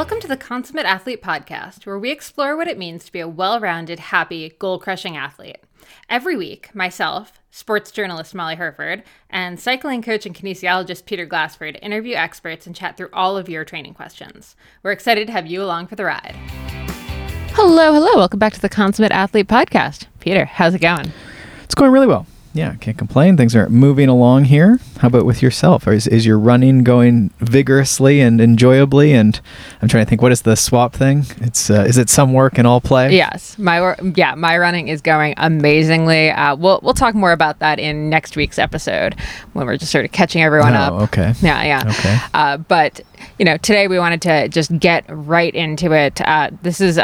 Welcome to the Consummate Athlete podcast, where we explore what it means to be a well-rounded, happy, goal-crushing athlete. Every week, myself, sports journalist Molly Hurford, and cycling coach and kinesiologist Peter Glassford interview experts and chat through all of your training questions. We're excited to have you along for the ride. Hello. Welcome back to the Consummate Athlete podcast. Peter, how's it going? It's going really well. Yeah, can't complain. Things are moving along here. How about with yourself? Is your running going vigorously and enjoyably? And I'm trying to think, what is the swap thing? It's is it some work and all play? Yes, my running is going amazingly. We'll talk more about that in next week's episode when we're just sort of catching everyone up. Oh, okay. Yeah. Okay. But you know, today we wanted to just get right into it. This is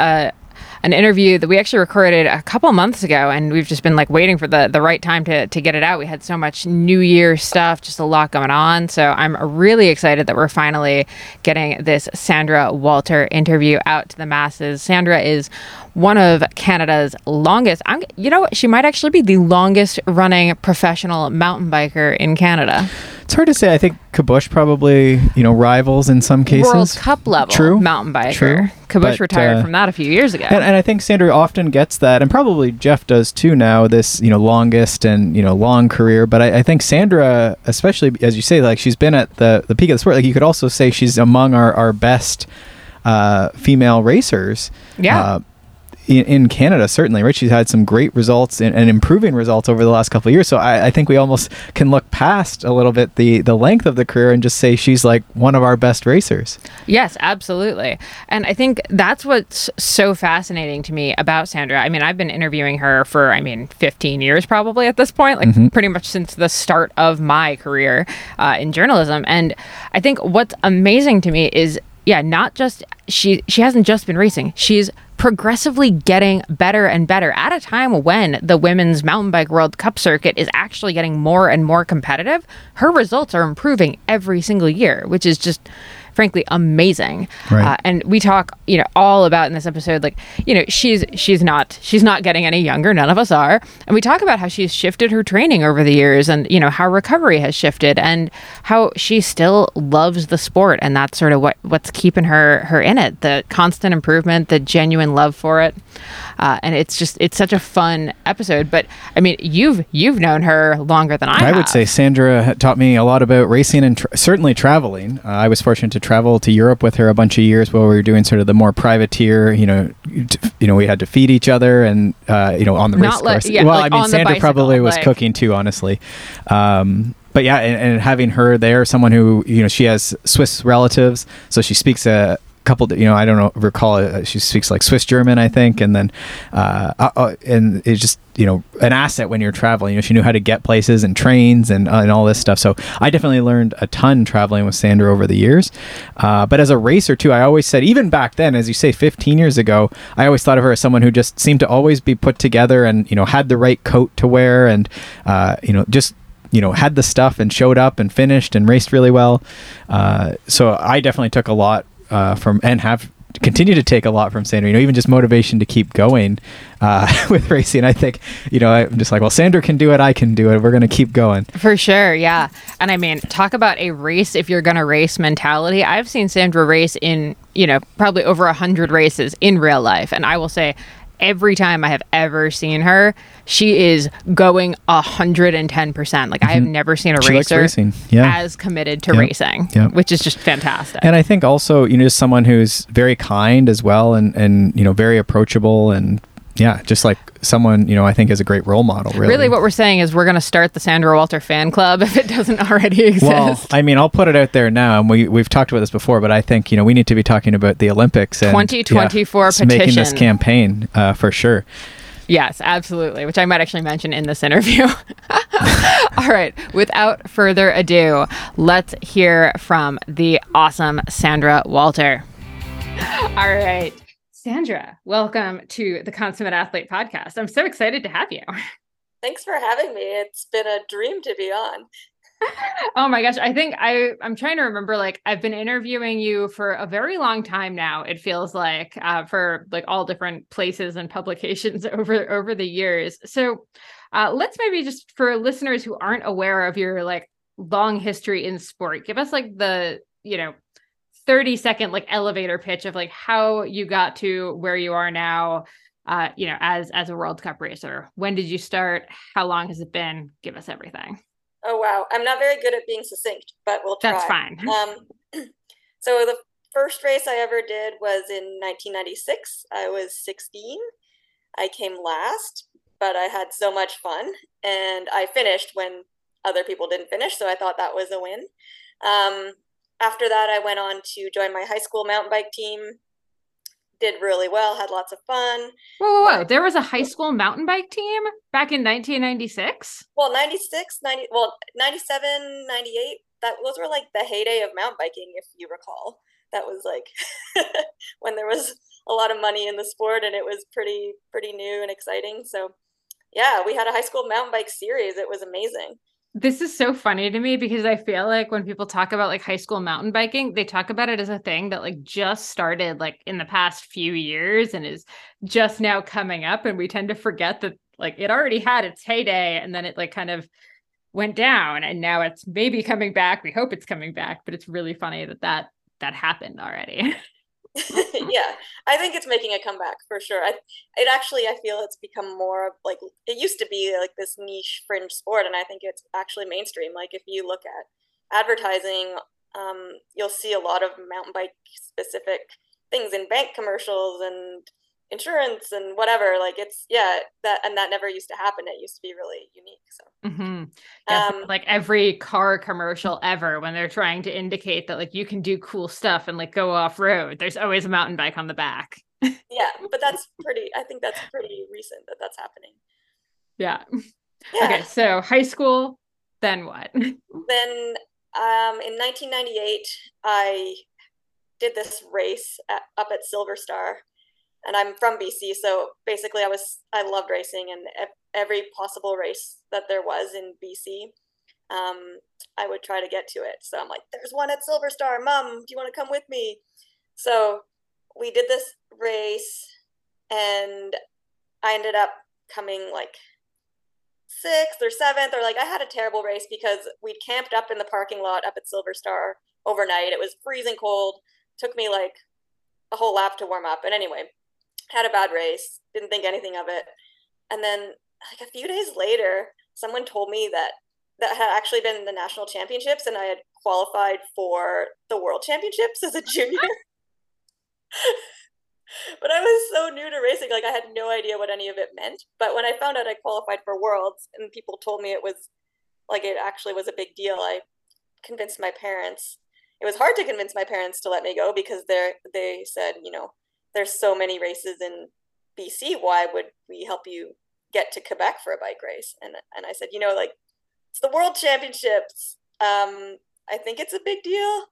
an interview that we actually recorded a couple months ago, and we've just been like waiting for the right time to get it out. We had so much New Year stuff, just a lot going on. So I'm really excited that we're finally getting this Sandra Walter interview out to the masses. Sandra is one of Canada's longest, she might actually be the longest running professional mountain biker in Canada. It's hard to say. I think Kabush probably, rivals in some cases. World Cup level mountain biker. True. Kabush retired from that a few years ago. And I think Sandra often gets that, and probably Geoff does too now, this, longest and, long career. But I think Sandra, especially, as you say, like she's been at the peak of the sport. Like you could also say she's among our best female racers. Yeah. In Canada, certainly, right? She's had some great results and improving results over the last couple of years. So I think we almost can look past a little bit the length of the career and just say she's like one of our best racers. Yes, absolutely. And I think that's what's so fascinating to me about Sandra. I mean, I've been interviewing her for, 15 years probably at this point, like pretty much since the start of my career in journalism. And I think what's amazing to me is, not just she hasn't just been racing. She's progressively getting better and better at a time when the Women's Mountain Bike World Cup circuit is actually getting more and more competitive. Her results are improving every single year, which is just frankly amazing. Right. And we talk, all about in this episode, she's not getting any younger. None of us are. And we talk about how she's shifted her training over the years and, how recovery has shifted and how she still loves the sport. And that's sort of what's keeping her in it, the constant improvement, the genuine love for it. And it's such a fun episode, but you've known her longer than I have. I would say Sandra taught me a lot about racing and certainly traveling. I was fortunate to travel to Europe with her a bunch of years while we were doing sort of the more privateer, we had to feed each other and, on the race course. Yeah, well, Sandra bicycle, probably was cooking too, honestly. But yeah, and having her there, someone who, she has Swiss relatives, so she speaks a couple, she speaks like Swiss German, I think. And then, and it's just, an asset when you're traveling, she knew how to get places and trains and all this stuff. So I definitely learned a ton traveling with Sandra over the years. But as a racer too, I always said, even back then, as you say, 15 years ago, I always thought of her as someone who just seemed to always be put together and, had the right coat to wear and, had the stuff and showed up and finished and raced really well. So I definitely took a lot from and have continue to take a lot from Sandra, even just motivation to keep going with racing. I think, I'm just like, well, Sandra can do it. I can do it. We're going to keep going. For sure. Yeah. And talk about a race if you're going to race mentality. I've seen Sandra race in, probably over 100 races in real life. And I will say every time I have ever seen her, she is going 110%. Like I have never seen a racer as committed to racing, which is just fantastic. And I think also, just someone who's very kind as well and very approachable and just like someone, I think is a great role model. Really what we're saying is we're going to start the Sandra Walter fan club if it doesn't already exist. Well, I'll put it out there now, and we've talked about this before, but I think, we need to be talking about the Olympics and 2024 petition. Making this campaign for sure. Yes, absolutely, which I might actually mention in this interview. All right, without further ado, let's hear from the awesome Sandra Walter. All right. Sandra, welcome to the Consummate Athlete podcast. I'm so excited to have you. Thanks for having me. It's been a dream to be on. Oh my gosh. I think I'm trying to remember, I've been interviewing you for a very long time now. It feels like for all different places and publications over the years. So let's maybe just for listeners who aren't aware of your long history in sport, give us the 30-second like elevator pitch of like how you got to where you are now, you know, as a World Cup racer. When did you start? How long has it been? Give us everything. Oh, wow. I'm not very good at being succinct, but we'll try. That's fine. So the first race I ever did was in 1996. I was 16. I came last, but I had so much fun, and I finished when other people didn't finish. So I thought that was a win. After that, I went on to join my high school mountain bike team, did really well, had lots of fun. Whoa. There was a high school mountain bike team back in 1996? Well, 97, 98, those were like the heyday of mountain biking, if you recall. That was like when there was a lot of money in the sport and it was pretty new and exciting. So yeah, we had a high school mountain bike series. It was amazing. This is so funny to me because I feel like when people talk about like high school mountain biking, they talk about it as a thing that like just started like in the past few years and is just now coming up. And we tend to forget that like it already had its heyday and then it like kind of went down and now it's maybe coming back. We hope it's coming back, but it's really funny that happened already. Yeah, I think it's making a comeback for sure. I feel it's become more of like, it used to be like this niche fringe sport, and I think it's actually mainstream. Like if you look at advertising, you'll see a lot of mountain bike specific things in bank commercials and insurance and whatever. Like it's, yeah, that never used to happen. It used to be really unique. So mm-hmm. Yes, like every car commercial ever, when they're trying to indicate that like you can do cool stuff and like go off road, there's always a mountain bike on the back. Yeah, but I think that's pretty recent that's happening. Yeah. Okay, so high school, then what? Then in 1998, I did this race up at Silver Star. And I'm from BC, so basically I loved racing and every possible race that there was in BC, I would try to get to it. So I'm like, there's one at Silver Star, Mom, do you want to come with me? So we did this race and I ended up coming like 6th or 7th, or like I had a terrible race because we'd camped up in the parking lot up at Silver Star overnight. It was freezing cold, took me like a whole lap to warm up. And anyway, had a bad race, didn't think anything of it. And then like a few days later, someone told me that had actually been the national championships and I had qualified for the world championships as a junior. But I was so new to racing, like I had no idea what any of it meant. But when I found out I qualified for worlds and people told me it was like, it actually was a big deal, I convinced my parents. It was hard to convince my parents to let me go because they said, you know, there's so many races in BC. Why would we help you get to Quebec for a bike race? And I said, you know, like it's the world championships. I think it's a big deal.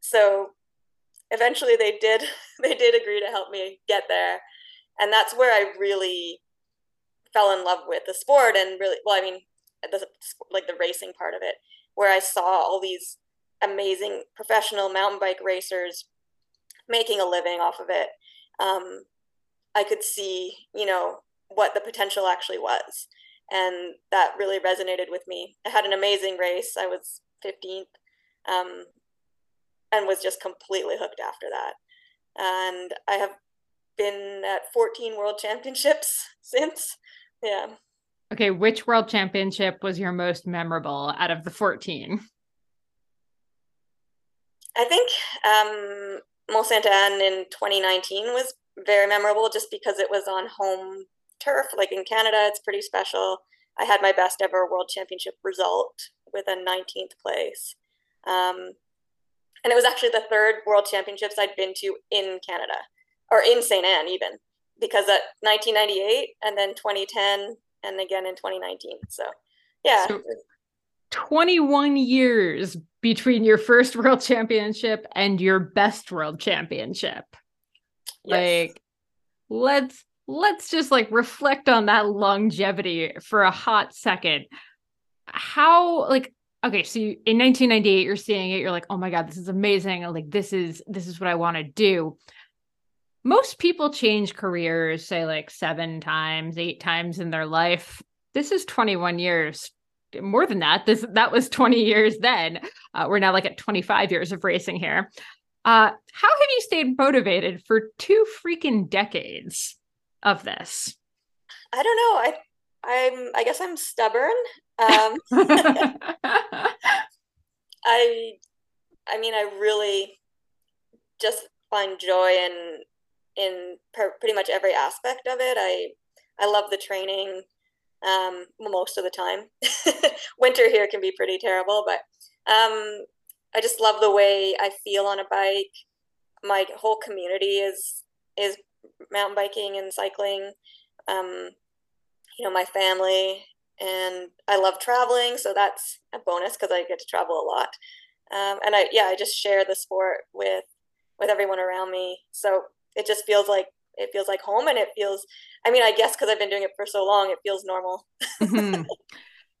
So eventually they did agree to help me get there. And that's where I really fell in love with the sport and really, well, I mean, the racing part of it, where I saw all these amazing professional mountain bike racers making a living off of it. I could see, you know, what the potential actually was. And that really resonated with me. I had an amazing race. I was 15th and was just completely hooked after that. And I have been at 14 world championships since. Yeah. Okay. Which world championship was your most memorable out of the 14? I think, Mont Saint-Anne in 2019 was very memorable just because it was on home turf, like in Canada, it's pretty special. I had my best ever world championship result with a 19th place. And it was actually the third world championships I'd been to in Canada, or in St. Anne even, because at 1998 and then 2010 and again in 2019. So yeah. So 21 years between your first world championship and your best world championship. Yes. Like let's just like reflect on that longevity for a hot second. How, like, okay, so you, in 1998, you're seeing it, you're like, oh my God, this is amazing. Like this is what I want to do. Most people change careers, say like 7 times, 8 times in their life. This is 21 years. More than that, that was 20 years then. We're now like at 25 years of racing here. How have you stayed motivated for 2 freaking decades of this? I don't know. I guess I'm stubborn. I mean, I really just find joy in pretty much every aspect of it. I love the training most of the time. Winter here can be pretty terrible, but I just love the way I feel on a bike. My whole community is mountain biking and cycling. My family, and I love traveling, so that's a bonus because I get to travel a lot. And I just share the sport with everyone around me. So it feels like home, and it feels, I mean, I guess because I've been doing it for so long, it feels normal. Mm-hmm.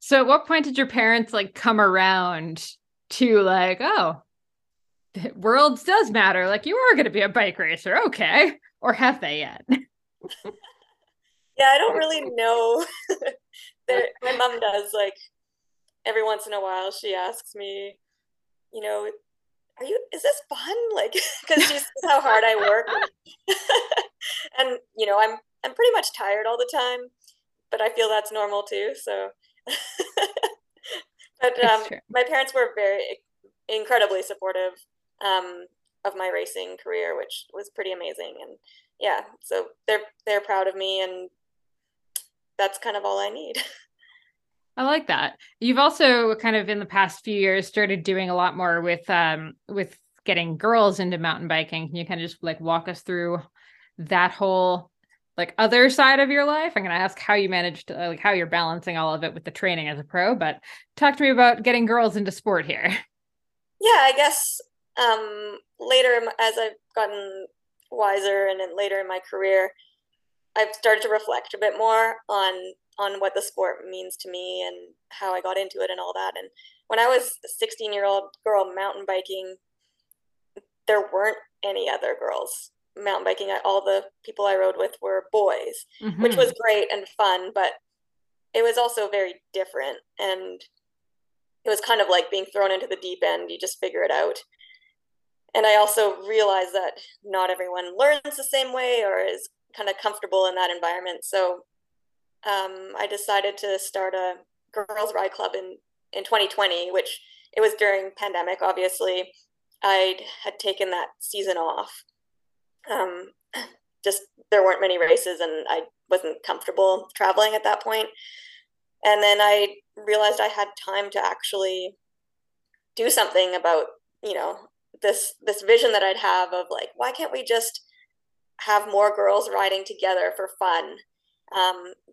So at what point did your parents come around to oh, the world does matter. You are going to be a bike racer. Okay. Or have they yet? Yeah, I don't really know. My mom does, every once in a while she asks me, is this fun? Because she sees how hard I work. And, I'm pretty much tired all the time, but I feel that's normal too. So, but my parents were incredibly supportive of my racing career, which was pretty amazing. And yeah, so they're proud of me, and that's kind of all I need. I like that. You've also kind of in the past few years started doing a lot more with getting girls into mountain biking. Can you kind of just walk us through that whole other side of your life? I'm going to ask how you managed, how you're balancing all of it with the training as a pro, but talk to me about getting girls into sport here. Yeah, I guess later as I've gotten wiser and then later in my career, I've started to reflect a bit more on what the sport means to me and how I got into it and all that. And when I was a 16-year-old girl mountain biking, there weren't any other girls mountain biking. All the people I rode with were boys, mm-hmm. which was great and fun, but it was also very different. And it was kind of like being thrown into the deep end. You just figure it out. And I also realized that not everyone learns the same way or is kind of comfortable in that environment. So I decided to start a girls ride club in 2020, which it was during pandemic. Obviously, I had taken that season off. Just there weren't many races, and I wasn't comfortable traveling at that point. And then I realized I had time to actually do something about, this vision that I'd have of why can't we just have more girls riding together for fun?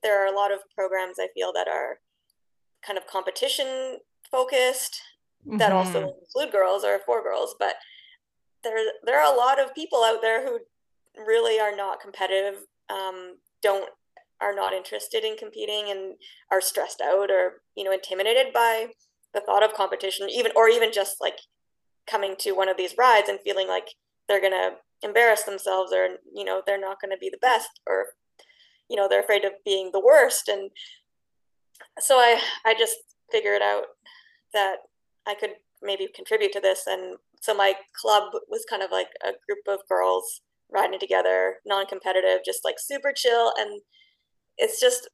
There are a lot of programs I feel that are kind of competition focused mm-hmm. that also include girls or for girls, but there are a lot of people out there who really are not competitive, are not interested in competing and are stressed out or, intimidated by the thought of competition, even just coming to one of these rides and feeling like they're going to embarrass themselves or, they're not going to be the best or, they're afraid of being the worst. And so I just figured out that I could maybe contribute to this. And so my club was kind of like a group of girls riding together, non-competitive, just super chill. And it's just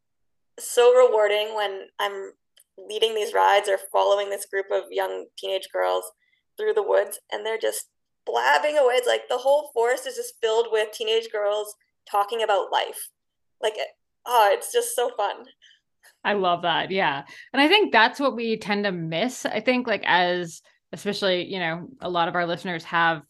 so rewarding when I'm leading these rides or following this group of young teenage girls through the woods, and they're just blabbing away. It's the whole forest is just filled with teenage girls talking about life. It's just so fun. I love that. Yeah. And I think that's what we tend to miss. I think especially, a lot of our listeners have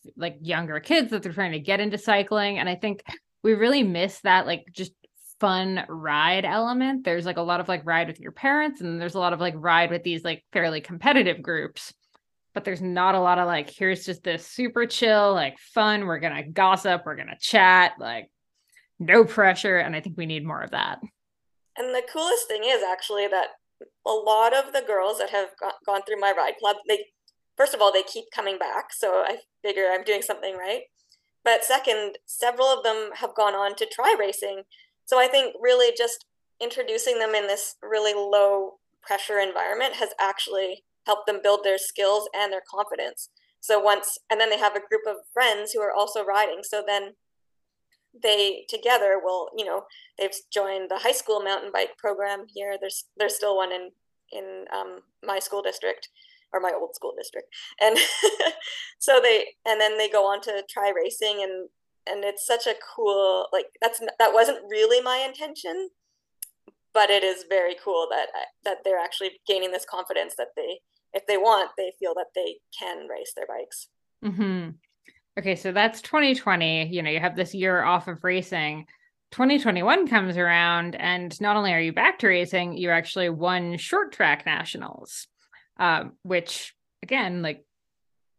younger kids that they're trying to get into cycling. And I think we really miss that, just fun ride element. There's a lot of ride with your parents, and there's a lot of ride with these fairly competitive groups. But there's not a lot of here's just this super chill, fun. We're going to gossip. We're going to chat, no pressure. And I think we need more of that. And the coolest thing is actually that a lot of the girls that have gone through my ride club, first of all, they keep coming back. So I figure I'm doing something right. But second, several of them have gone on to try racing. So I think really just introducing them in this really low pressure environment has actually help them build their skills and their confidence. So once, and then they have a group of friends who are also riding. So then they together will, you know, they've joined the high school mountain bike program here. There's still one in my school district, or my old school district. And so then they go on to try racing, and it's such a cool, like, that wasn't really my intention, but it is very cool that they're actually gaining this confidence that they, if they want, they feel that they can race their bikes. Mm-hmm. Okay. So that's 2020, you know, you have this year off of racing. 2021 comes around, and not only are you back to racing, you actually won short track nationals, which again, like,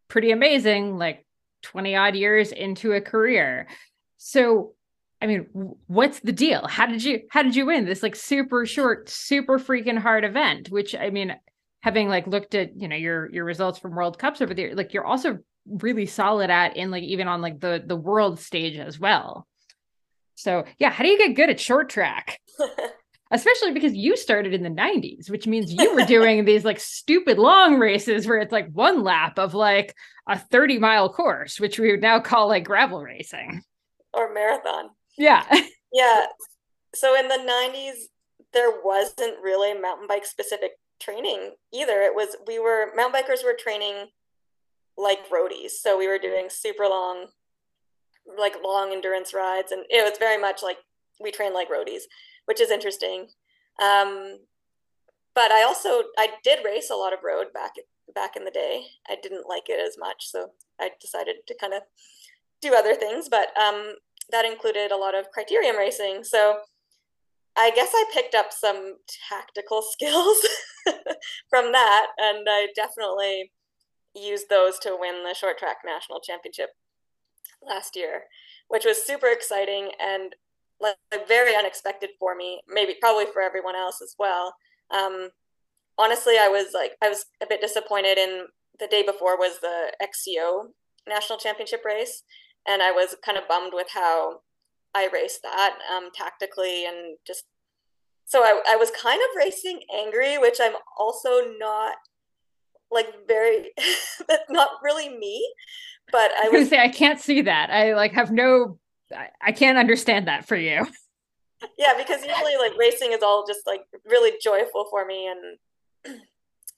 pretty amazing, like 20 odd years into a career. So, I mean, what's the deal? How did you win this, like, super short, super freaking hard event, which, I mean, having, like, looked at, you know, your results from World Cups over there, like, you're also really solid at in, like, even on, like, the world stage as well. So yeah, how do you get good at short track? Especially because you started in the 90s, which means you were doing these, like, stupid long races where it's like one lap of, like, a 30-mile course, which we would now call, like, gravel racing. Or marathon. Yeah. Yeah. So in the 90s, there wasn't really mountain bike specific training either. Mountain bikers were training like roadies, so we were doing super long, like, long endurance rides, and it was very much like we trained like roadies, which is interesting. But I did race a lot of road back in the day. I didn't like it as much, so I decided to kind of do other things, but that included a lot of criterium racing, so I guess I picked up some tactical skills from that, and I definitely used those to win the short track national championship last year, which was super exciting and, like, very unexpected for me, probably for everyone else as well. Honestly, I was a bit disappointed in the day before was the XCO national championship race, and I was kind of bummed with how I raced that tactically, and just so I was kind of racing angry, which I'm also not, like, very that's not really me, but I was gonna say, I can't see that. I, like, have no, I can't understand that for you. Yeah, because usually, like, racing is all just, like, really joyful for me and,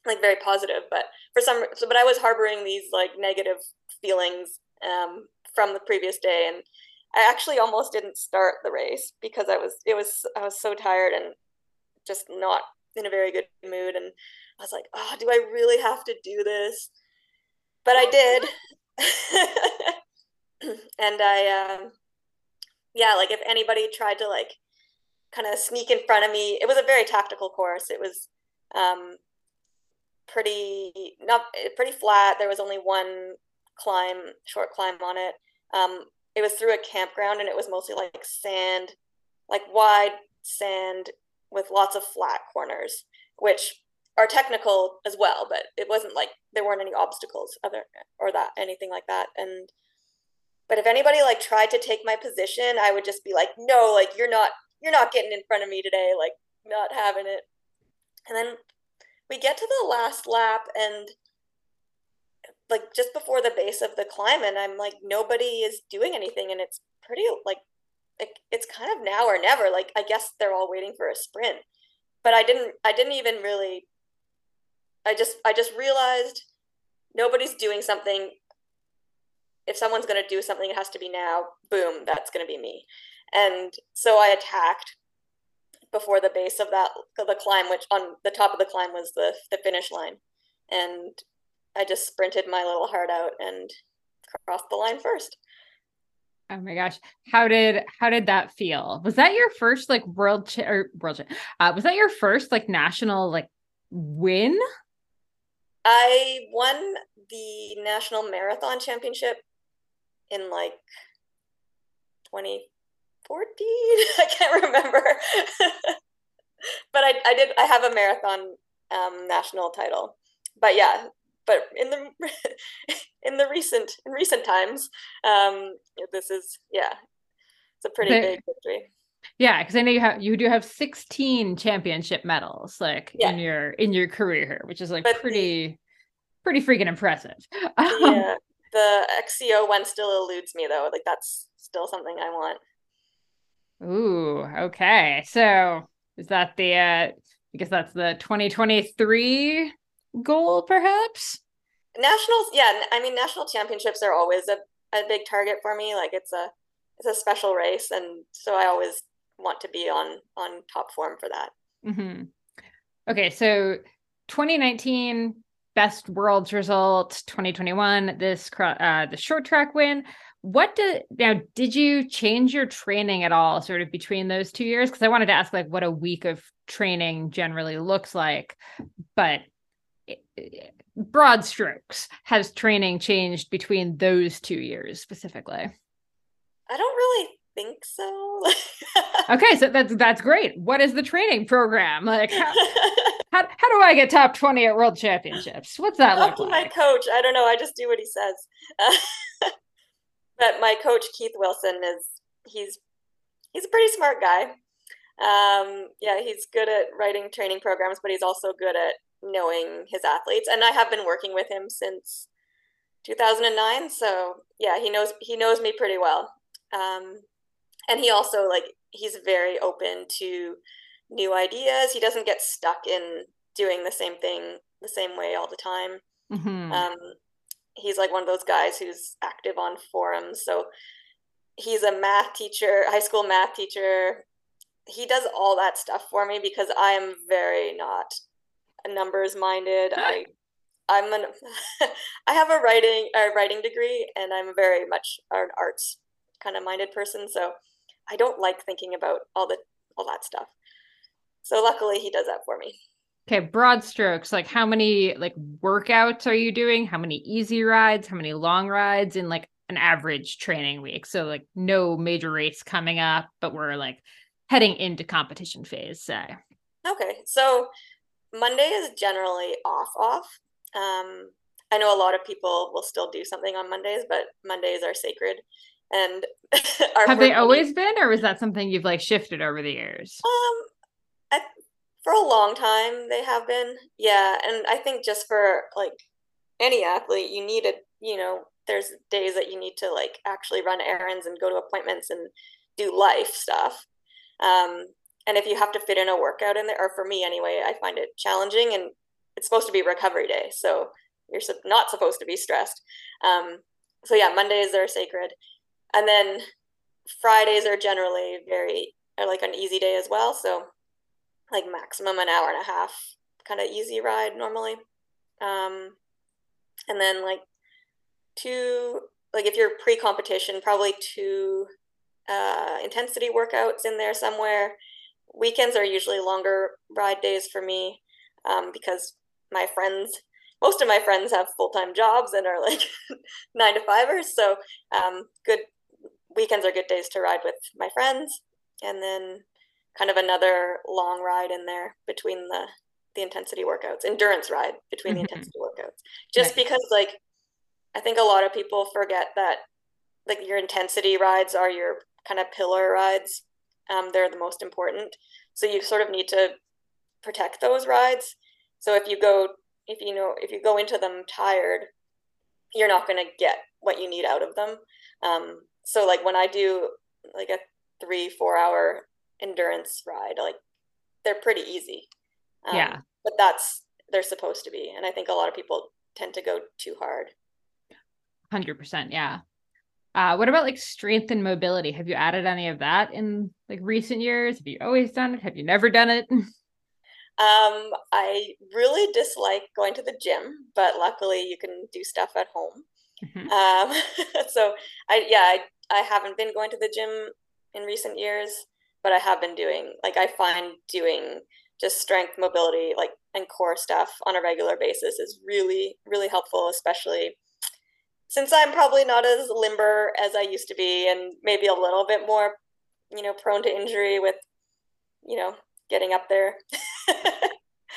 like, very positive, but I was harboring these, like, negative feelings from the previous day, and I actually almost didn't start the race because I was so tired and just not in a very good mood. And I was like, oh, do I really have to do this? But I did. And I, yeah, like, if anybody tried to, like, kind of sneak in front of me, it was a very tactical course. It was pretty flat. There was only one short climb on it. It was through a campground, and it was mostly, like, sand, like, wide sand with lots of flat corners, which are technical as well, but it wasn't like there weren't any obstacles anything like that. And, but if anybody, like, tried to take my position, I would just be like, no, like, you're not getting in front of me today, like, not having it. And then we get to the last lap, and, like, just before the base of the climb, and I'm like, nobody is doing anything, and it's pretty, like, it's kind of now or never, like, I guess they're all waiting for a sprint, but I didn't even really, I just realized nobody's doing something. If someone's going to do something, it has to be now. Boom, that's going to be me. And so I attacked before the base of the climb, which on the top of the climb was the finish line, and I just sprinted my little heart out and crossed the line first. Oh my gosh. How did that feel? Was that your first, like, was that your first, like, national, like, win? I won the national marathon championship in, like, 2014. I can't remember, but I have a marathon national title, but yeah. But in recent times, this is, yeah, it's a pretty big victory. Yeah, because I know you do have 16 championship medals, like, yeah, in your career, which is, like, but pretty pretty freaking impressive. Yeah, the XCO one still eludes me though. Like that's still something I want. Ooh, okay. So is that the, I guess that's the 2023 goal perhaps? Nationals. Yeah. I mean, national championships are always a big target for me. Like it's a special race. And so I always want to be on top form for that. Mm-hmm. Okay. So 2019 best world's result, 2021, this, the short track win. Did you change your training at all sort of between those 2 years? Because I wanted to ask like what a week of training generally looks like, but broad strokes, has training changed between those 2 years specifically? I don't really think so. Okay, so that's great. What is the training program? Like how do I get top 20 at world championships? What's that look like? My coach, I don't know. I just do what he says. But my coach, Keith Wilson, he's a pretty smart guy. Yeah, he's good at writing training programs, but he's also good at knowing his athletes. And I have been working with him since 2009. So yeah, he knows me pretty well. And he also he's very open to new ideas. He doesn't get stuck in doing the same thing the same way all the time. Mm-hmm. He's like one of those guys who's active on forums. So he's a math teacher, high school math teacher. He does all that stuff for me because I am very not numbers minded. I have a writing degree, and I'm very much an arts kind of minded person. So I don't like thinking about all that stuff. So luckily he does that for me. Okay, broad strokes, like how many workouts are you doing? How many easy rides? How many long rides in an average training week? So no major race coming up, but we're heading into competition phase, say. Okay, so Monday is generally off. I know a lot of people will still do something on Mondays, but Mondays are sacred. And have they always been, or is that something you've shifted over the years? For a long time they have been. Yeah. And I think just for any athlete, you need there's days that you need to actually run errands and go to appointments and do life stuff. And if you have to fit in a workout in there, or for me anyway, I find it challenging, and it's supposed to be recovery day. So you're not supposed to be stressed. So yeah, Mondays are sacred. And then Fridays are generally are an easy day as well. So maximum an hour and a half kind of easy ride normally. And then if you're pre-competition, probably two intensity workouts in there somewhere. Weekends are usually longer ride days for me because most of my friends have full-time jobs and are 9-to-5ers. So good weekends are good days to ride with my friends. And then kind of another long ride in there between the intensity workouts, endurance ride between the intensity workouts, just because I think a lot of people forget that your intensity rides are your kind of pillar rides. They're the most important. So you sort of need to protect those rides. So if you go into them tired, you're not going to get what you need out of them. So when I do a 3-4 hour endurance ride, they're pretty easy. But they're supposed to be. And I think a lot of people tend to go too hard. 100%. Yeah. What about strength and mobility? Have you added any of that in recent years? Have you always done it? Have you never done it? I really dislike going to the gym, but luckily you can do stuff at home. Mm-hmm. So I haven't been going to the gym in recent years. But I have been doing, I find doing just strength, mobility, and core stuff on a regular basis is really, really helpful, especially since I'm probably not as limber as I used to be, and maybe a little bit more, prone to injury with, getting up there.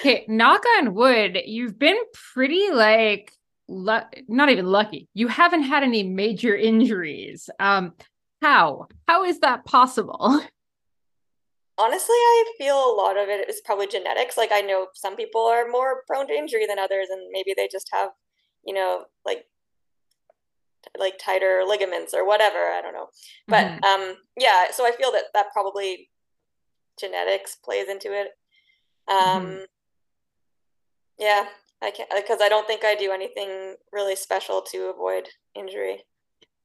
Okay, knock on wood, you've been pretty, not even lucky. You haven't had any major injuries. How is that possible? Honestly, I feel a lot of it is probably genetics. I know some people are more prone to injury than others, and maybe they just have you know, like tighter ligaments or whatever, I don't know. But yeah, so I feel that that probably genetics plays into it. Yeah, I can't, because I don't think I do anything really special to avoid injury.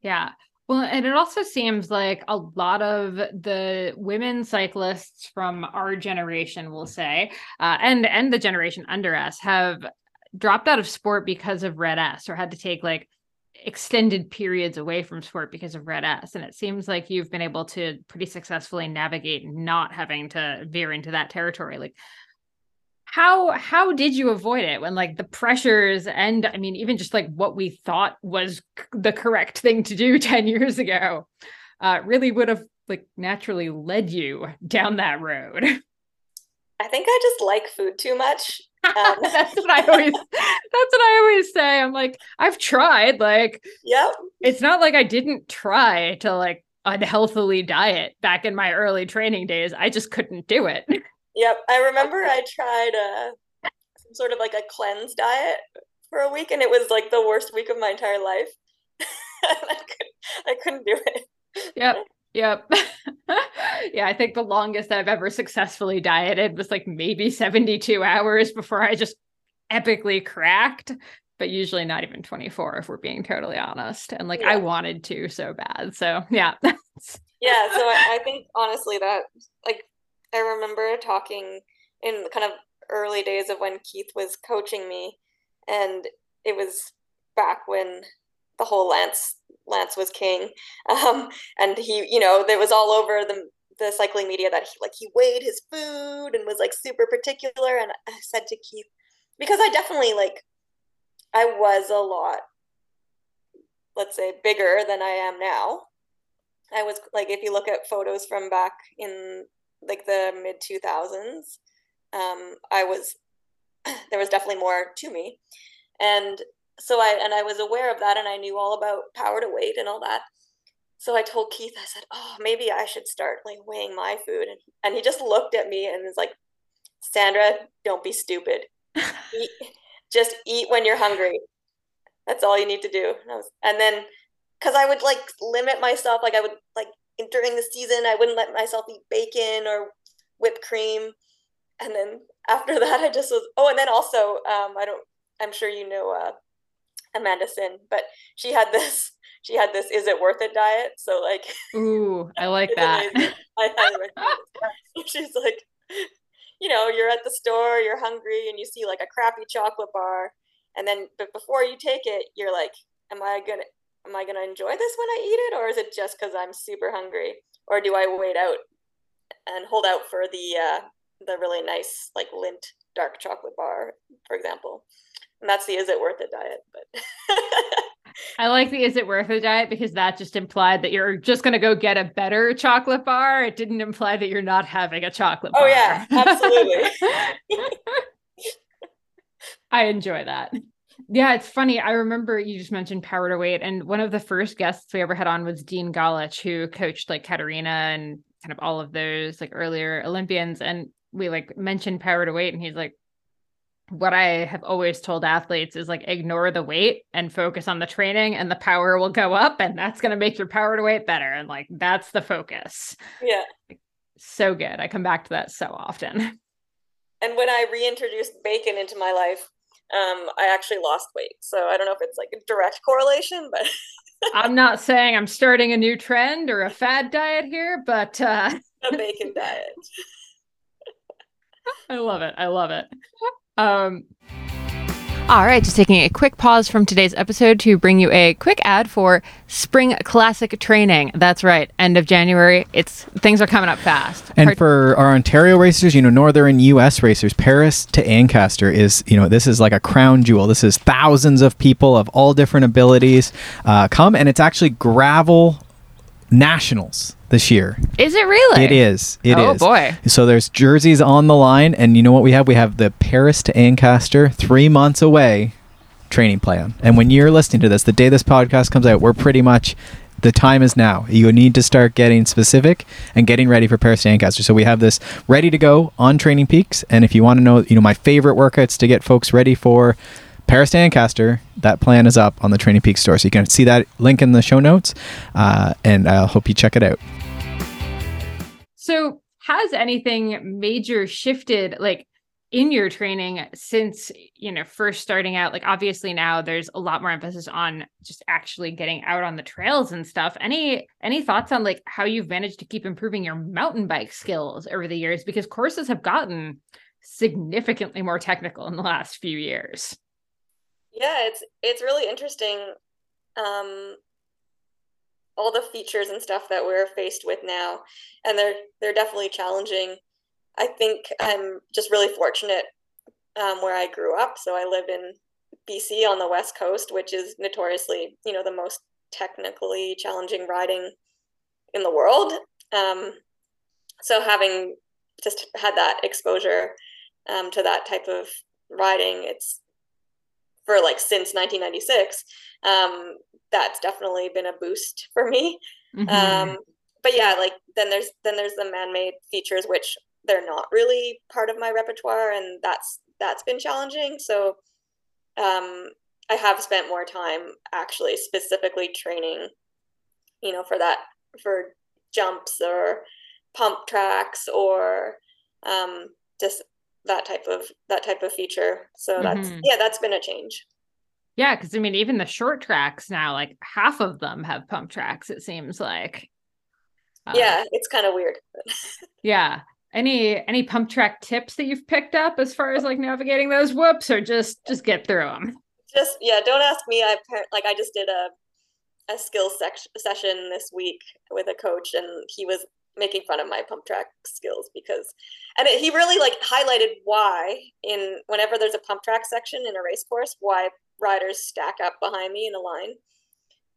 Yeah. Well, and it also seems like a lot of the women cyclists from our generation, we'll say, and the generation under us, have dropped out of sport because of red S, or had to take like extended periods away from sport because of red S. And it seems like you've been able to pretty successfully navigate not having to veer into that territory. Like, how did you avoid it when like the pressures, and I mean, even just like what we thought was the correct thing to do 10 years ago, really would have like naturally led you down that road? I think I just like food too much. That's what I always say. I'm like, I've tried, like, yep. It's not like I didn't try to like unhealthily diet back in my early training days. I just couldn't do it. Yep. I remember I tried some sort of like a cleanse diet for a week, and it was like the worst week of my entire life. I couldn't do it. Yep. Yeah. I think the longest I've ever successfully dieted was like maybe 72 hours before I just epically cracked, but usually not even 24 if we're being totally honest. And like, yeah. I wanted to so bad. So yeah. So I think honestly that like, I remember talking in the kind of early days of when Keith was coaching me, and it was back when the whole Lance was king. And he, you know, there was all over the cycling media that he weighed his food and was like super particular. And I said to Keith, because I definitely I was a lot, let's say, bigger than I am now. I was like, if you look at photos from back in like the mid 2000s, there was definitely more to me. And so I was aware of that, and I knew all about power to weight and all that. So I told Keith, I said, oh, maybe I should start like weighing my food. And he just looked at me and was like, Sandra, don't be stupid. Just eat when you're hungry. That's all you need to do. And then, cause I would like limit myself. Like I would like, during the season, I wouldn't let myself eat bacon or whipped cream. And then after that, I just was, oh, and then also, I'm sure you know, Amanda Sin, but she had this, is it worth it diet? So like, ooh, I like that. She's like, you know, you're at the store, you're hungry, and you see like a crappy chocolate bar. And then, but before you take it, you're like, am I going to enjoy this when I eat it? Or is it just because I'm super hungry? Or do I wait out and hold out for the really nice, like Lindt dark chocolate bar, for example? And that's the, is it worth it diet? But I like the, is it worth it diet? Because that just implied that you're just going to go get a better chocolate bar. It didn't imply that you're not having a chocolate bar. Oh yeah, absolutely. I enjoy that. Yeah, it's funny. I remember you just mentioned power to weight, and one of the first guests we ever had on was Dean Golich, who coached like Katarina and kind of all of those like earlier Olympians. And we like mentioned power to weight, and he's like, what I have always told athletes is like, ignore the weight and focus on the training, and the power will go up, and that's going to make your power to weight better. And like, that's the focus. Yeah. So good. I come back to that so often. And when I reintroduced bacon into my life, I actually lost weight. So I don't know if it's like a direct correlation, but I'm not saying I'm starting a new trend or a fad diet here, but a bacon diet. I love it. All right, just taking a quick pause from today's episode to bring you a quick ad for Spring Classic Training. That's right, end of January. Things are coming up fast. And for our Ontario racers, you know, northern U.S. racers, Paris to Ancaster is, you know, this is like a crown jewel. This is thousands of people of all different abilities come, and it's actually gravel nationals this year. Is it really? It is. Oh boy. So there's jerseys on the line, and you know what we have? We have the Paris to Ancaster 3 months away training plan. And when you're listening to this, the day this podcast comes out, we're pretty much, the time is now. You need to start getting specific and getting ready for Paris to Ancaster. So we have this ready to go on Training Peaks. And if you want to know, you know, my favorite workouts to get folks ready for Paris to Ancaster, that plan is up on the Training Peaks store. So you can see that link in the show notes, and I hope you check it out. So has anything major shifted, like, in your training since, you know, first starting out? Like, obviously now there's a lot more emphasis on just actually getting out on the trails and stuff. Any thoughts on, like, how you've managed to keep improving your mountain bike skills over the years? Because courses have gotten significantly more technical in the last few years. Yeah, it's really interesting. All the features and stuff that we're faced with now, and they're definitely challenging. I think I'm just really fortunate where I grew up. So I live in BC on the West Coast, which is notoriously, you know, the most technically challenging riding in the world. So having just had that exposure to that type of riding, it's for, like, since 1996, that's definitely been a boost for me. Mm-hmm. But yeah, like, then there's the man-made features, which they're not really part of my repertoire, and that's been challenging. So I have spent more time actually specifically training, you know, for jumps or pump tracks or just that type of feature. So that's, mm-hmm. yeah, that's been a change. Yeah. 'Cause I mean, even the short tracks now, like, half of them have pump tracks, it seems like. Yeah. It's kind of weird. Yeah. Any pump track tips that you've picked up as far as, like, navigating those whoops, or just get through them? Just, yeah. Don't ask me. I just did a skill session this week with a coach, and he was making fun of my pump track skills because he really, like, highlighted why whenever there's a pump track section in a race course, why riders stack up behind me in a line.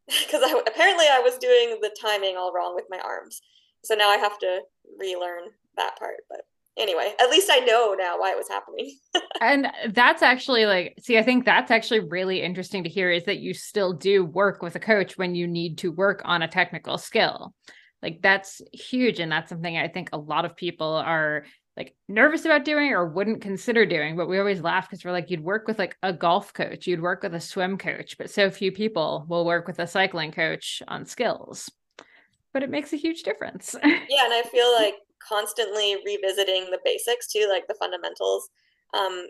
Because apparently I was doing the timing all wrong with my arms. So now I have to relearn that part. But anyway, at least I know now why it was happening. And that's actually, like, see, I think that's actually really interesting to hear, is that you still do work with a coach when you need to work on a technical skill. Like, that's huge. And that's something I think a lot of people are, like, nervous about doing or wouldn't consider doing. But we always laugh because we're like, you'd work with, like, a golf coach, you'd work with a swim coach, but so few people will work with a cycling coach on skills. But it makes a huge difference. Yeah. And I feel like constantly revisiting the basics too, like the fundamentals,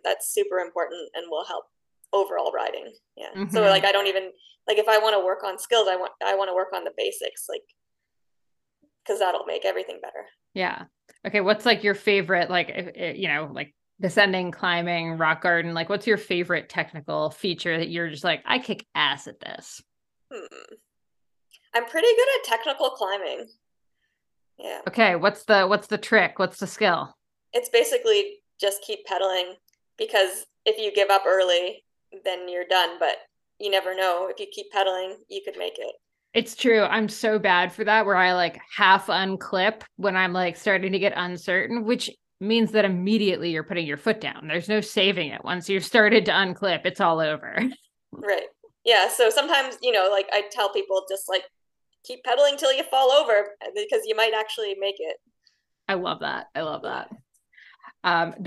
that's super important and will help overall riding. Yeah. Mm-hmm. So, like, I don't even, like, if I want to work on skills, I want to work on the basics, like, 'cause that'll make everything better. Yeah. Okay. What's, like, your favorite, like, you know, like, descending, climbing, rock garden, like, what's your favorite technical feature that you're just like, I kick ass at this? I'm pretty good at technical climbing. Yeah. Okay. What's the trick? What's the skill? It's basically just keep pedaling, because if you give up early, then you're done, but you never know. If you keep pedaling, you could make it. It's true. I'm so bad for that, where I, like, half unclip when I'm, like, starting to get uncertain, which means that immediately you're putting your foot down. There's no saving it. Once you've started to unclip, it's all over. Right. Yeah. So sometimes, you know, like, I tell people, just, like, keep pedaling till you fall over, because you might actually make it. I love that. The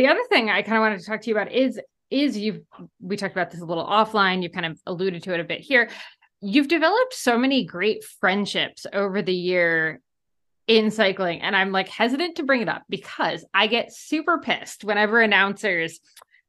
other thing I kind of wanted to talk to you about is we talked about this a little offline. You kind of alluded to it a bit here. You've developed so many great friendships over the year in cycling. And I'm, like, hesitant to bring it up because I get super pissed whenever announcers,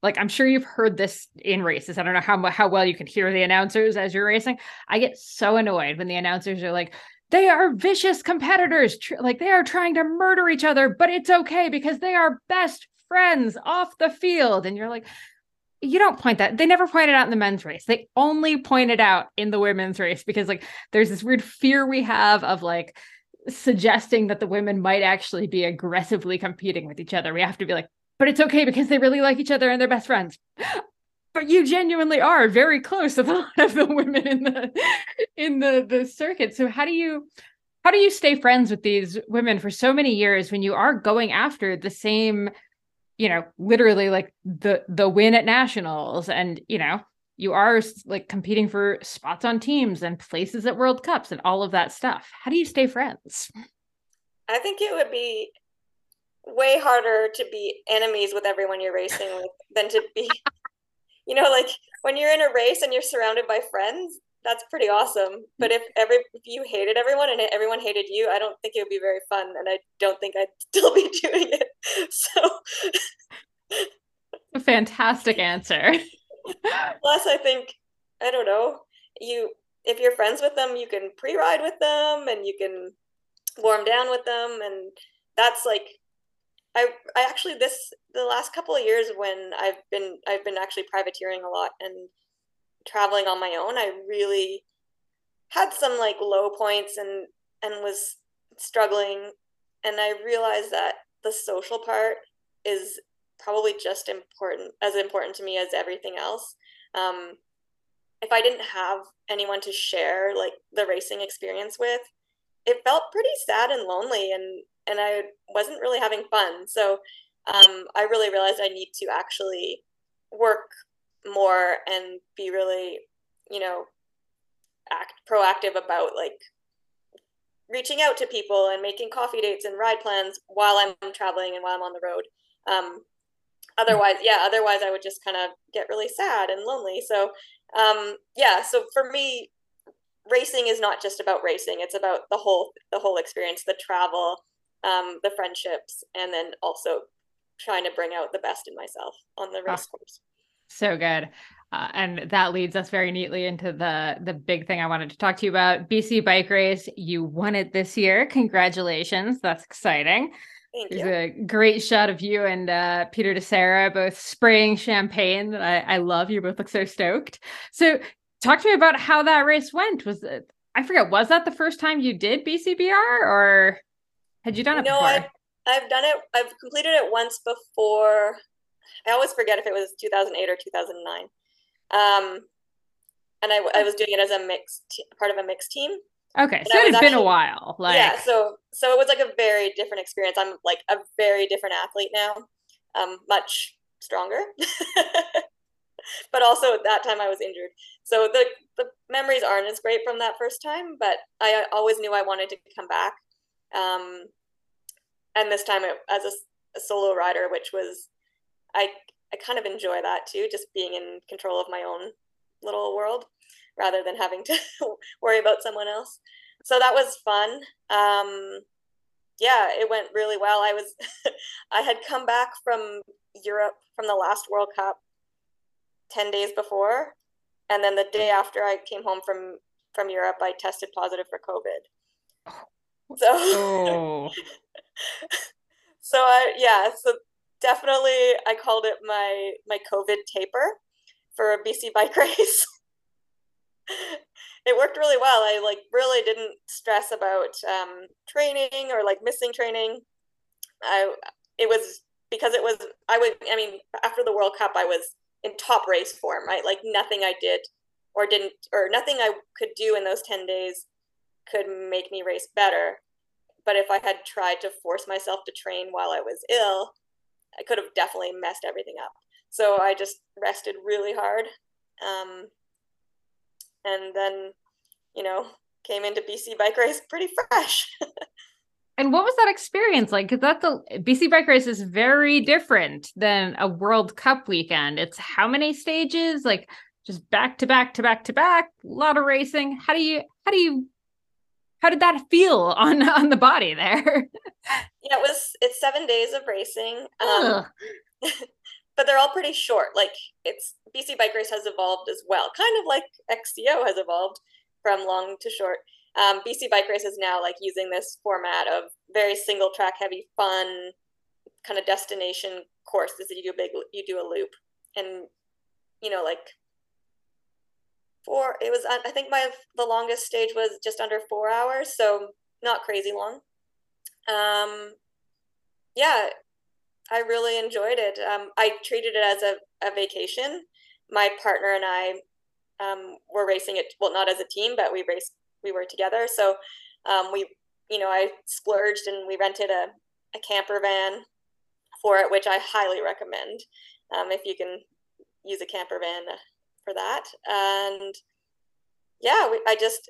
like, I'm sure you've heard this in races. I don't know how well you can hear the announcers as you're racing. I get so annoyed when the announcers are like, they are vicious competitors. Like, they are trying to murder each other, but it's okay because they are best friends off the field. And you're like, you don't point that. They never pointed out in the men's race. They only pointed out in the women's race because, like, there's this weird fear we have of, like, suggesting that the women might actually be aggressively competing with each other. We have to be like, but it's okay because they really like each other and they're best friends. But you genuinely are very close to a lot of the women in the circuit. So how do you stay friends with these women for so many years when you are going after the same, you know, literally, like, the win at nationals, and, you know, you are, like, competing for spots on teams and places at World Cups and all of that stuff? How do you stay friends? I think it would be way harder to be enemies with everyone you're racing with than to be, you know, like, when you're in a race and you're surrounded by friends, that's pretty awesome. But if you hated everyone and everyone hated you, I don't think it would be very fun. And I don't think I'd still be doing it. So a fantastic answer. Plus, I think, I don't know, if you're friends with them, you can pre-ride with them and you can warm down with them. And that's like, I actually, the last couple of years when I've been actually privateering a lot and traveling on my own, I really had some like low points and was struggling. And I realized that the social part is probably just as important to me as everything else. If I didn't have anyone to share like the racing experience with, it felt pretty sad and lonely, and I wasn't really having fun. So I really realized I need to actually work more and be really, proactive about like reaching out to people and making coffee dates and ride plans while I'm traveling and while I'm on the road. Otherwise I would just kind of get really sad and lonely. So so for me, racing is not just about racing. It's about the whole experience, the travel, the friendships, and then also trying to bring out the best in myself on the race course. So good. And that leads us very neatly into the big thing I wanted to talk to you about. BC Bike Race, you won it this year. Congratulations. That's exciting. Thank you. A great shot of you and Peter DeSara both spraying champagne that I love. You both look so stoked. So talk to me about how that race went. Was that the first time you did BCBR, or had you done it before? No, I've done it. I've completed it once before. I always forget if it was 2008 or 2009. And I was doing it as a part of a mixed team. Okay. And so it had been a while. So it was like a very different experience. I'm like a very different athlete now. Much stronger. But also at that time I was injured. So the memories aren't as great from that first time, but I always knew I wanted to come back. And this time as a solo rider, which was, I kind of enjoy that too, just being in control of my own little world rather than having to worry about someone else. So that was fun. It went really well. I had come back from Europe from the last World Cup 10 days before, and then the day after I came home from Europe, I tested positive for COVID. So definitely I called it my COVID taper for a BC Bike Race. It worked really well. I like really didn't stress about training or like missing training. After the World Cup I was in top race form, right? Like nothing I did or didn't, or nothing I could do in those 10 days could make me race better. But if I had tried to force myself to train while I was ill, I could have definitely messed everything up. So I just rested really hard. And then, came into BC Bike Race pretty fresh. And what was that experience like? Because BC Bike Race is very different than a World Cup weekend. It's how many stages, like just back to back to back to back, a lot of racing. How did that feel on the body there? Yeah, it's 7 days of racing, but they're all pretty short. Like BC Bike Race has evolved as well, kind of like XCO has evolved from long to short. BC Bike Race is now like using this format of very single track, heavy, fun kind of destination courses that you do a loop and, the longest stage was just under 4 hours. So not crazy long. I really enjoyed it. I treated it as a vacation. My partner and I were racing it. Well, not as a team, but we were together. So I splurged and we rented a camper van for it, which I highly recommend if you can use a camper van for that. And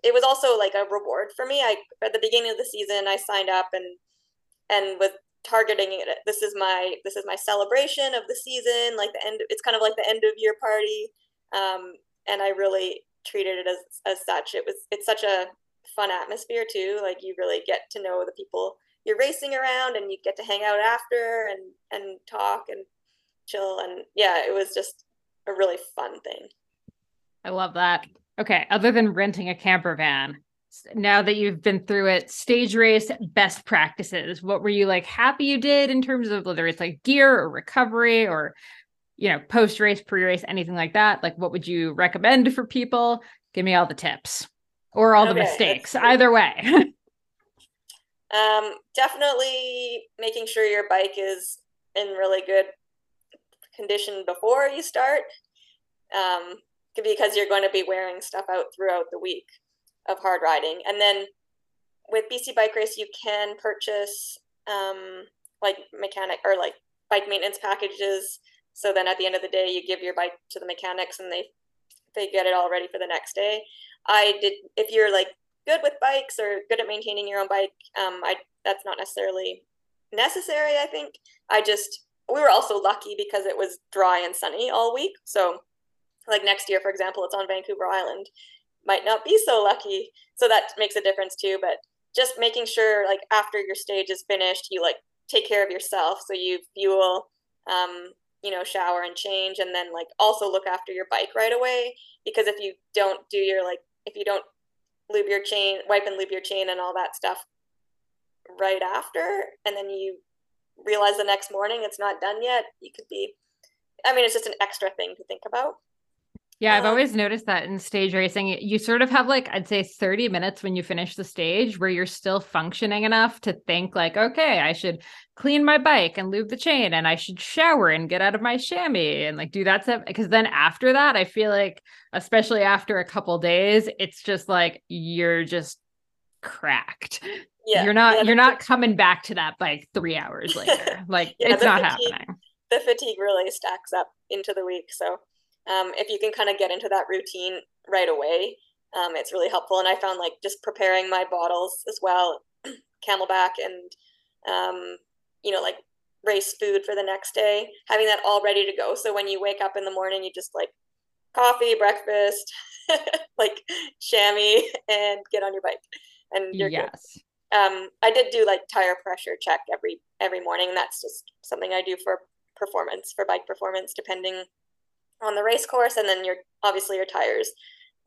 it was also like a reward for me. At the beginning of the season, I signed up and was targeting it. This is my celebration of the season, like the end. It's kind of like the end of year party. And I really treated it as such. It's such a fun atmosphere too. Like, you really get to know the people you're racing around, and you get to hang out after and talk and chill. And yeah, it was just a really fun thing. I love that. Okay. Other than renting a camper van, now that you've been through it, stage race best practices, what were you like happy you did in terms of whether it's like gear or recovery or, you know, post-race, pre-race, anything like that? Like, what would you recommend for people? Give me all the tips or all the mistakes, either way. Definitely making sure your bike is in really good condition before you start, because you're going to be wearing stuff out throughout the week of hard riding. And then with BC Bike Race, you can purchase like mechanic or like bike maintenance packages. So then at the end of the day, you give your bike to the mechanics and they get it all ready for the next day. If you're like good with bikes or good at maintaining your own bike, that's not necessarily necessary, I think. We were also lucky because it was dry and sunny all week. So like next year, for example, it's on Vancouver Island, might not be so lucky. So that makes a difference too. But just making sure like after your stage is finished, you like take care of yourself. So you fuel, you know, shower and change, and then like also look after your bike right away, because if you don't lube your chain, wipe and lube your chain and all that stuff right after, and then you realize the next morning it's not done yet, you could be, I mean, it's just an extra thing to think about. Yeah, I've always noticed that in stage racing, you sort of have like, I'd say 30 minutes when you finish the stage where you're still functioning enough to think like, okay, I should clean my bike and lube the chain, and I should shower and get out of my chamois and like do that stuff. Because then after that, I feel like, especially after a couple days, it's just like, you're just cracked. Yeah, you're not coming back to that bike 3 hours later. Like yeah, it's not happening. The fatigue really stacks up into the week. So if you can kind of get into that routine right away, it's really helpful. And I found like just preparing my bottles as well, Camelback and, you know, like race food for the next day, having that all ready to go. So when you wake up in the morning, you just like coffee, breakfast, like chamois, and get on your bike, and you're yes. Good. I did do like tire pressure check every morning. And that's just something I do for bike performance, depending on the race course. And then your tires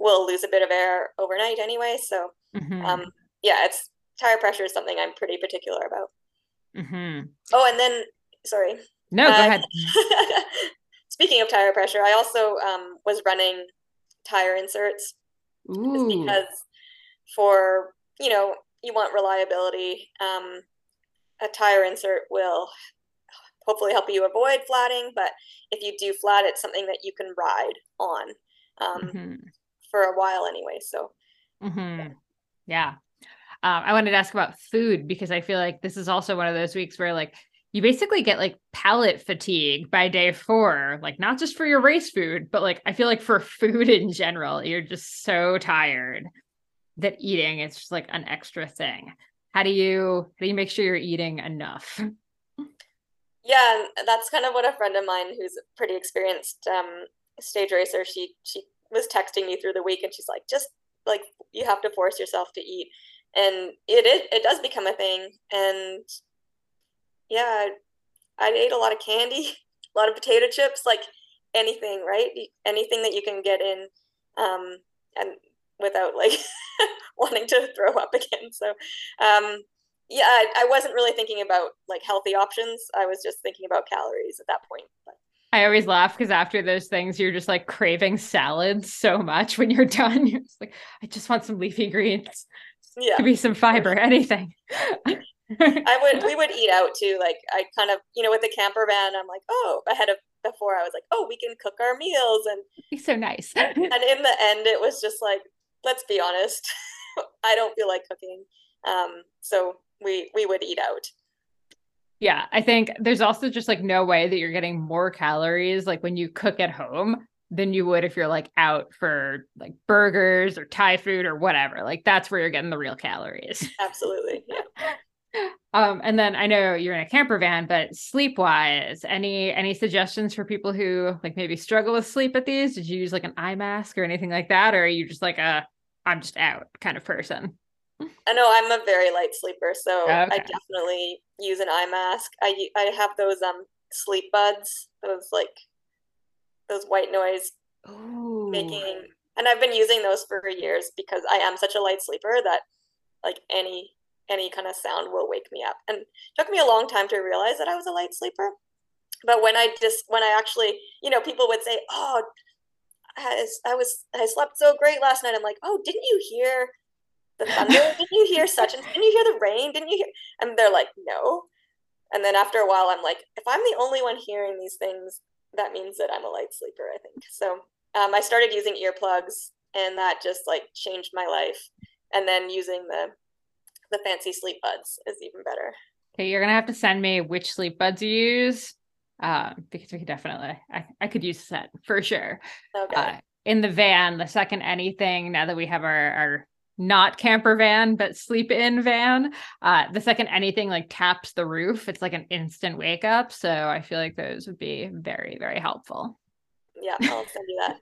will lose a bit of air overnight anyway. So mm-hmm. Tire pressure is something I'm pretty particular about. Mm-hmm. Oh, and then, sorry. No, go ahead. Speaking of tire pressure, I also was running tire inserts. Ooh. Because for, you know, you want reliability. A tire insert will hopefully help you avoid flatting, but if you do flat, it's something that you can ride on mm-hmm. for a while anyway. So mm-hmm. Yeah. I wanted to ask about food, because I feel like this is also one of those weeks where like you basically get like palate fatigue by day 4, like not just for your race food, but like I feel like for food in general, you're just so tired that eating is just like an extra thing. How do you make sure you're eating enough? Yeah, that's kind of what a friend of mine who's a pretty experienced stage racer, she was texting me through the week, and she's like, just like, you have to force yourself to eat. And it does become a thing. And yeah, I ate a lot of candy, a lot of potato chips, like anything, right? Anything that you can get in and without like wanting to throw up again. So yeah, I wasn't really thinking about like healthy options. I was just thinking about calories at that point. But I always laugh because after those things, you're just like craving salads so much when you're done. You're just like, I just want some leafy greens. Yeah. Could be some fiber, anything. We would eat out too. Like I kind of, you know, with the camper van, I'm like, before I was like, oh, we can cook our meals. And it's so nice. And in the end, it was just like, let's be honest, I don't feel like cooking. So we would eat out. Yeah. I think there's also just like no way that you're getting more calories, like when you cook at home, than you would if you're like out for like burgers or Thai food or whatever. Like that's where you're getting the real calories. Absolutely. Yeah. And then I know you're in a camper van, but sleep wise, any suggestions for people who like maybe struggle with sleep at these? Did you use like an eye mask or anything like that? Or are you just like I'm just out kind of person? I know I'm a very light sleeper, so okay. I definitely use an eye mask. I have those sleep buds, those white noise making, and I've been using those for years because I am such a light sleeper that like any kind of sound will wake me up. And it took me a long time to realize that I was a light sleeper. But when I actually, people would say, "Oh, I slept so great last night." I'm like, "Oh, didn't you hear the thunder? Didn't you hear such? And didn't you hear the rain? Didn't you hear?" And they're like, "No." And then after a while, I'm like, if I'm the only one hearing these things, that means that I'm a light sleeper, I think. So I started using earplugs, and that just like changed my life. And then using the fancy sleep buds is even better. Okay, you're gonna have to send me which sleep buds you use, because we could definitely, I could use a set for sure. Okay. In the van, the second anything, now that we have our not camper van, but sleep in van, the second anything like taps the roof, it's like an instant wake up. So I feel like those would be very, very helpful. Yeah, I'll send you that.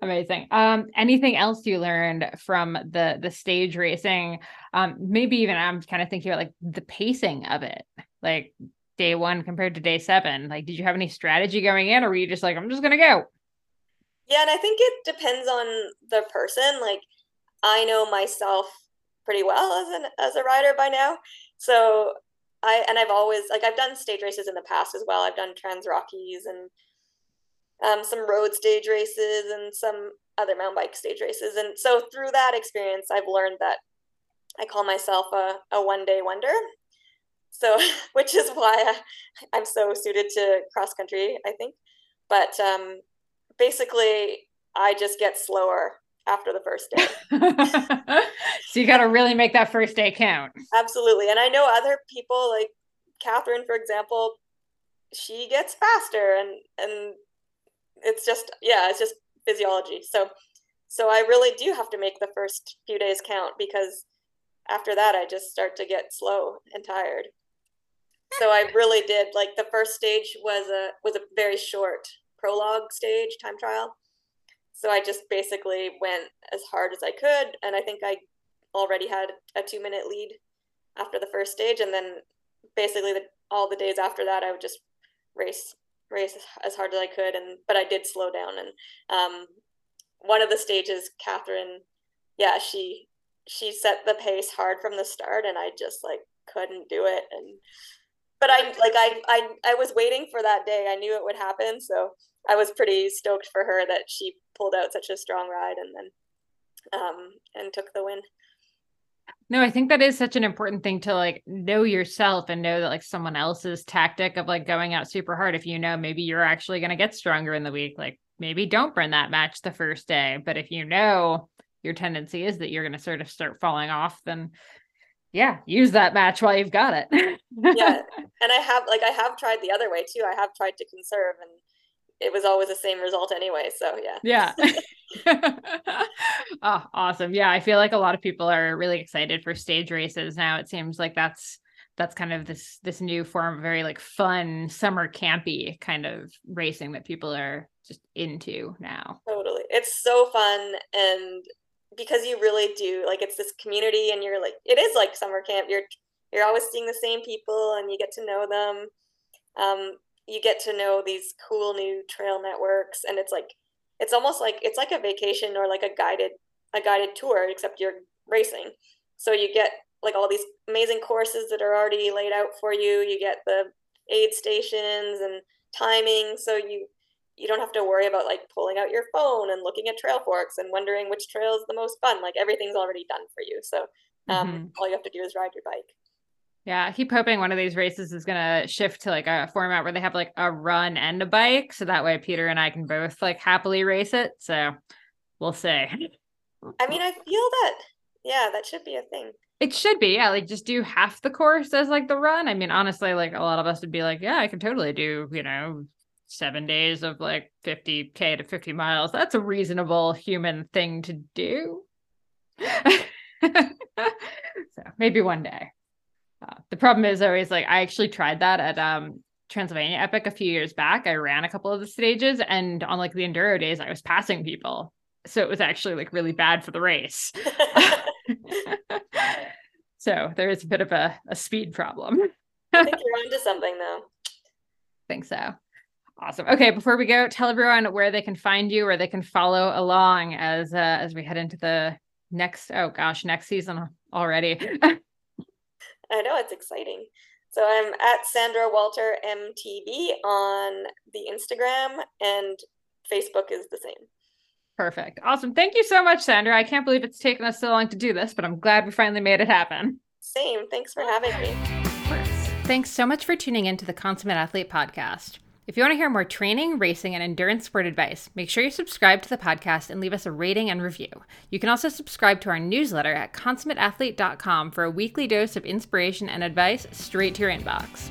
Amazing. Anything else you learned from the stage racing? Maybe even I'm kind of thinking about like the pacing of it, like day one compared to day seven. Like, did you have any strategy going in, or were you just like, I'm just gonna go? Yeah, and I think it depends on the person. Like, I know myself pretty well as a rider by now. So I've always like, I've done stage races in the past as well. I've done Trans Rockies and some road stage races and some other mountain bike stage races. And so through that experience, I've learned that I call myself a one-day wonder. So, which is why I'm so suited to cross country, I think. But basically, I just get slower after the first day. So you got to really make that first day count. Absolutely. And I know other people, like Catherine, for example, she gets faster and it's just, yeah, it's just physiology. So I really do have to make the first few days count, because after that, I just start to get slow and tired. So I really did, like, the first stage was a very short prologue stage time trial. So I just basically went as hard as I could. And I think I already had a 2-minute lead after the first stage. And then basically all the days after that, I would just race as hard as I could, but I did slow down. And one of the stages, Catherine, yeah, she set the pace hard from the start, and I just like couldn't do it. And but I like I was waiting for that day. I knew it would happen, so I was pretty stoked for her that she pulled out such a strong ride and then and took the win. No, I think that is such an important thing to like know yourself and know that like someone else's tactic of like going out super hard. If you know, maybe you're actually going to get stronger in the week, like maybe don't burn that match the first day. But if you know your tendency is that you're going to sort of start falling off, then yeah, use that match while you've got it. Yeah. And I have tried the other way too. I have tried to conserve, and it was always the same result anyway. So yeah. Yeah. Oh, awesome. Yeah. I feel like a lot of people are really excited for stage races now. It seems like that's kind of this new form of very like fun summer campy kind of racing that people are just into now. Totally. It's so fun. And because you really do like, it's this community, and you're like, it is like summer camp. You're always seeing the same people, and you get to know them. You get to know these cool new trail networks, and it's like, it's almost like, it's like a vacation or like a guided tour, except you're racing. So you get like all these amazing courses that are already laid out for you. You get the aid stations and timing. So you don't have to worry about like pulling out your phone and looking at trail forks and wondering which trail is the most fun. Like everything's already done for you. So all you have to do is ride your bike. Yeah, I keep hoping one of these races is going to shift to like a format where they have like a run and a bike. So that way Peter and I can both like happily race it. So we'll see. I mean, I feel that, yeah, that should be a thing. It should be. Yeah. Like just do half the course as like the run. I mean, honestly, like a lot of us would be like, yeah, I could totally do, 7 days of like 50K to 50 miles. That's a reasonable human thing to do. So maybe one day. The problem is always like, I actually tried that at Transylvania Epic a few years back. I ran a couple of the stages, and on like the enduro days, I was passing people. So it was actually like really bad for the race. So there is a bit of a speed problem. I think you're onto something though. I think so. Awesome. Okay. Before we go, tell everyone where they can find you, where they can follow along as we head into the next, next season already. I know, it's exciting. So I'm at Sandra Walter MTB on the Instagram, and Facebook is the same. Perfect. Awesome. Thank you so much, Sandra. I can't believe it's taken us so long to do this, but I'm glad we finally made it happen. Same. Thanks for having me. Of course. Thanks so much for tuning in to the Consummate Athlete podcast. If you want to hear more training, racing, and endurance sport advice, make sure you subscribe to the podcast and leave us a rating and review. You can also subscribe to our newsletter at ConsummateAthlete.com for a weekly dose of inspiration and advice straight to your inbox.